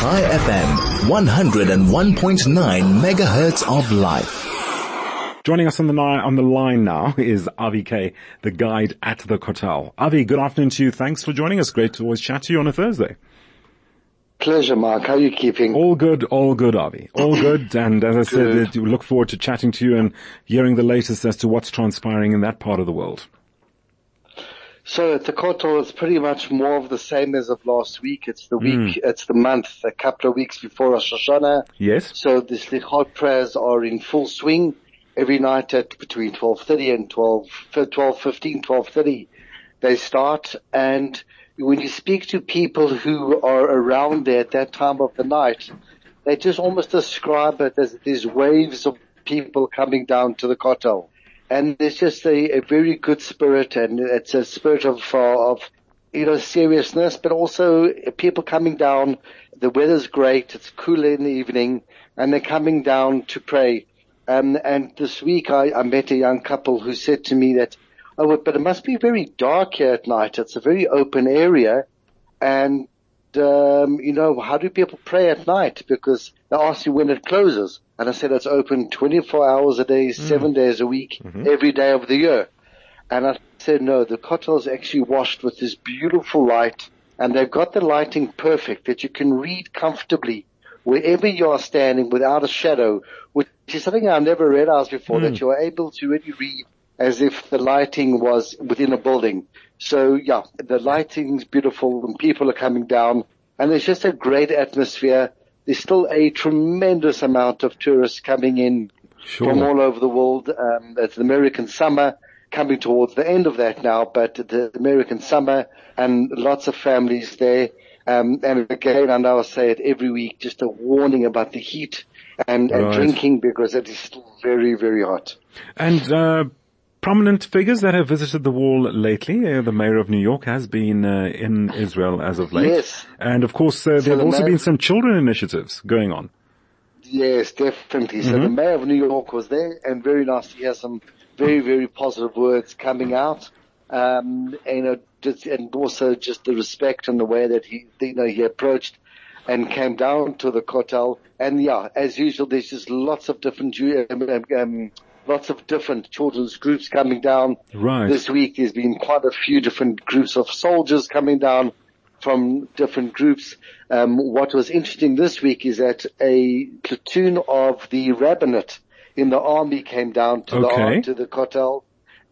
High FM, 101.9 megahertz of life. Joining us on the line now is Avi Kay, the guide at the Kotel. Avi, good afternoon to you. Thanks for joining us. Great to always chat to you on a Thursday. Pleasure, Mark. How are you keeping? All good, Avi. All good. And as I said, we look forward to chatting to you and hearing the latest as to what's transpiring in that part of the world. So at the Kotel, it's pretty much more of the same as of last week. It's the week, it's the month, a couple of weeks before Rosh Hashanah. Yes. So the Slichot prayers are in full swing every night at between 12:30 and 12:15, 12:30. They start, and when you speak to people who are around there at that time of the night, they just almost describe it as these waves of people coming down to the Kotel. And there's just a very good spirit, and it's a spirit of seriousness, but also people coming down. The weather's great. It's cooler in the evening, and they're coming down to pray. And this week I met a young couple who said to me that, oh, but it must be very dark here at night. It's a very open area. And, how do people pray at night? Because they ask you when it closes. And I said, it's open 24 hours a day, 7 days a week, every day of the year. And I said, no, the Kotel is actually washed with this beautiful light. And they've got the lighting perfect that you can read comfortably wherever you are standing without a shadow, which is something I never realized before, that you are able to really read as if the lighting was within a building. So, yeah, the lighting's beautiful and people are coming down, and there's just a great atmosphere. There's still a tremendous amount of tourists coming in from all over the world. It's the American summer coming towards the end of that now, but the American summer, and lots of families there. And again, I now say it every week, just a warning about the heat and drinking, because it is still very, very hot. And, prominent figures that have visited the wall lately. The mayor of New York has been in Israel as of late. Yes. And, of course, there have also been some children initiatives going on. Yes, definitely. So the mayor of New York was there, and very nice to hear some very, very positive words coming out. And also just the respect and the way that he approached and came down to the Kotel. And, yeah, as usual, there's just lots of different children's groups coming down. Right. This week there's been quite a few different groups of soldiers coming down from different groups. What was interesting this week is that a platoon of the rabbinate in the army came down to the Kotel.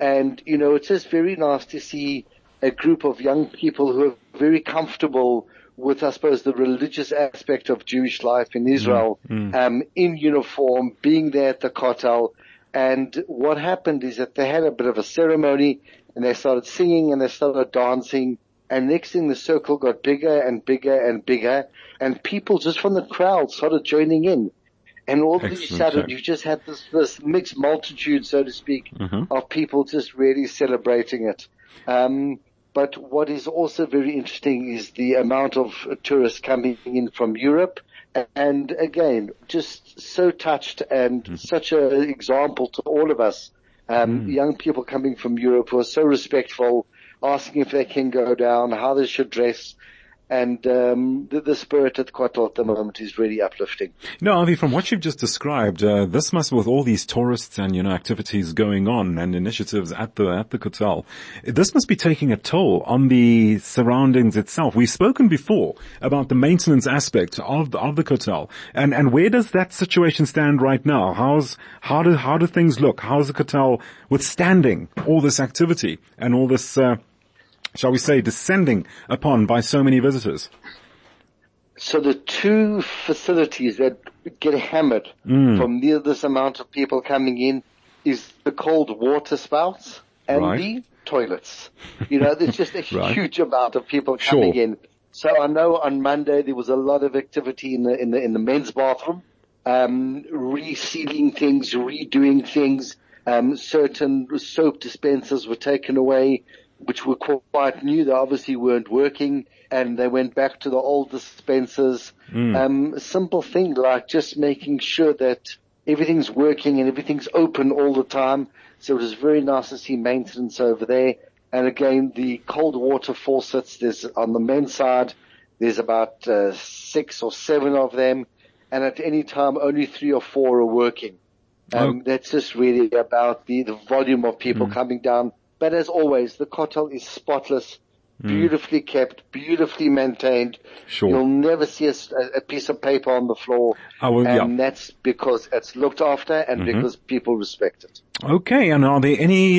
And, it's just very nice to see a group of young people who are very comfortable with, I suppose, the religious aspect of Jewish life in Israel, in uniform, being there at the Kotel. And what happened is that they had a bit of a ceremony, and they started singing and they started dancing. And next thing, the circle got bigger and bigger and bigger, and people just from the crowd started joining in. And all of a sudden, you just had this mixed multitude, so to speak, of people just really celebrating it. But what is also very interesting is the amount of tourists coming in from Europe. And again, just so touched, and such an example to all of us. Young people coming from Europe who are so respectful, asking if they can go down, how they should dress. And the spirit at Kotel at the moment is really uplifting. No, Avi, from what you've just described, this must, with all these tourists and activities going on and initiatives at the Kotel, this must be taking a toll on the surroundings itself. We've spoken before about the maintenance aspect of the Kotel, and where does that situation stand right now? How do things look? How's the Kotel withstanding all this activity and all this? Shall we say, descending upon by so many visitors? So the two facilities that get hammered from this amount of people coming in is the cold water spouts and the toilets. There's just a huge amount of people coming in. So I know on Monday there was a lot of activity in the men's bathroom, resealing things, redoing things. Certain soap dispensers were taken away, which were quite new. They obviously weren't working, and they went back to the old dispensers. Simple thing like just making sure that everything's working and everything's open all the time. So it was very nice to see maintenance over there. And again, the cold water faucets, there's on the men's side, there's about 6 or 7 of them, and at any time only 3 or 4 are working. That's just really about the volume of people coming down. But as always, the Kotel is spotless, beautifully kept, beautifully maintained. Sure. You'll never see a piece of paper on the floor. That's because it's looked after and because people respect it. Okay. And are there any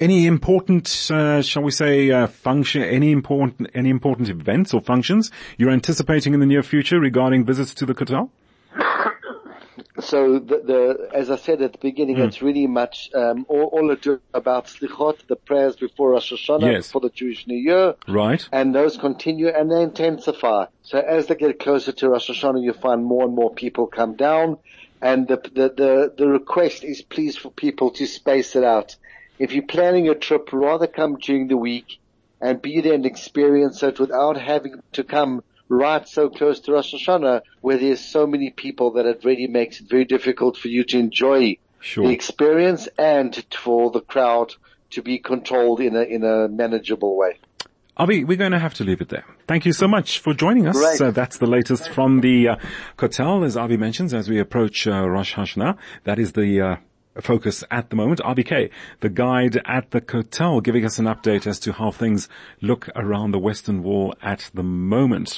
important, shall we say, function, any important events or functions you're anticipating in the near future regarding visits to the Kotel? So the as I said at the beginning, it's really much all about Slichot, the prayers before Rosh Hashanah, before the Jewish New Year, right? And those continue and they intensify. So as they get closer to Rosh Hashanah, you find more and more people come down, and the request is please for people to space it out. If you're planning a trip, rather come during the week and be there and experience it without having to come right so close to Rosh Hashanah, where there's so many people that it really makes it very difficult for you to enjoy the experience and for the crowd to be controlled in a manageable way. Avi, we're going to have to leave it there. Thank you so much for joining us. Right. That's the latest from the Kotel, as Avi mentions, as we approach Rosh Hashanah. That is the focus at the moment. Avi Kay, the guide at the Kotel, giving us an update as to how things look around the Western Wall at the moment.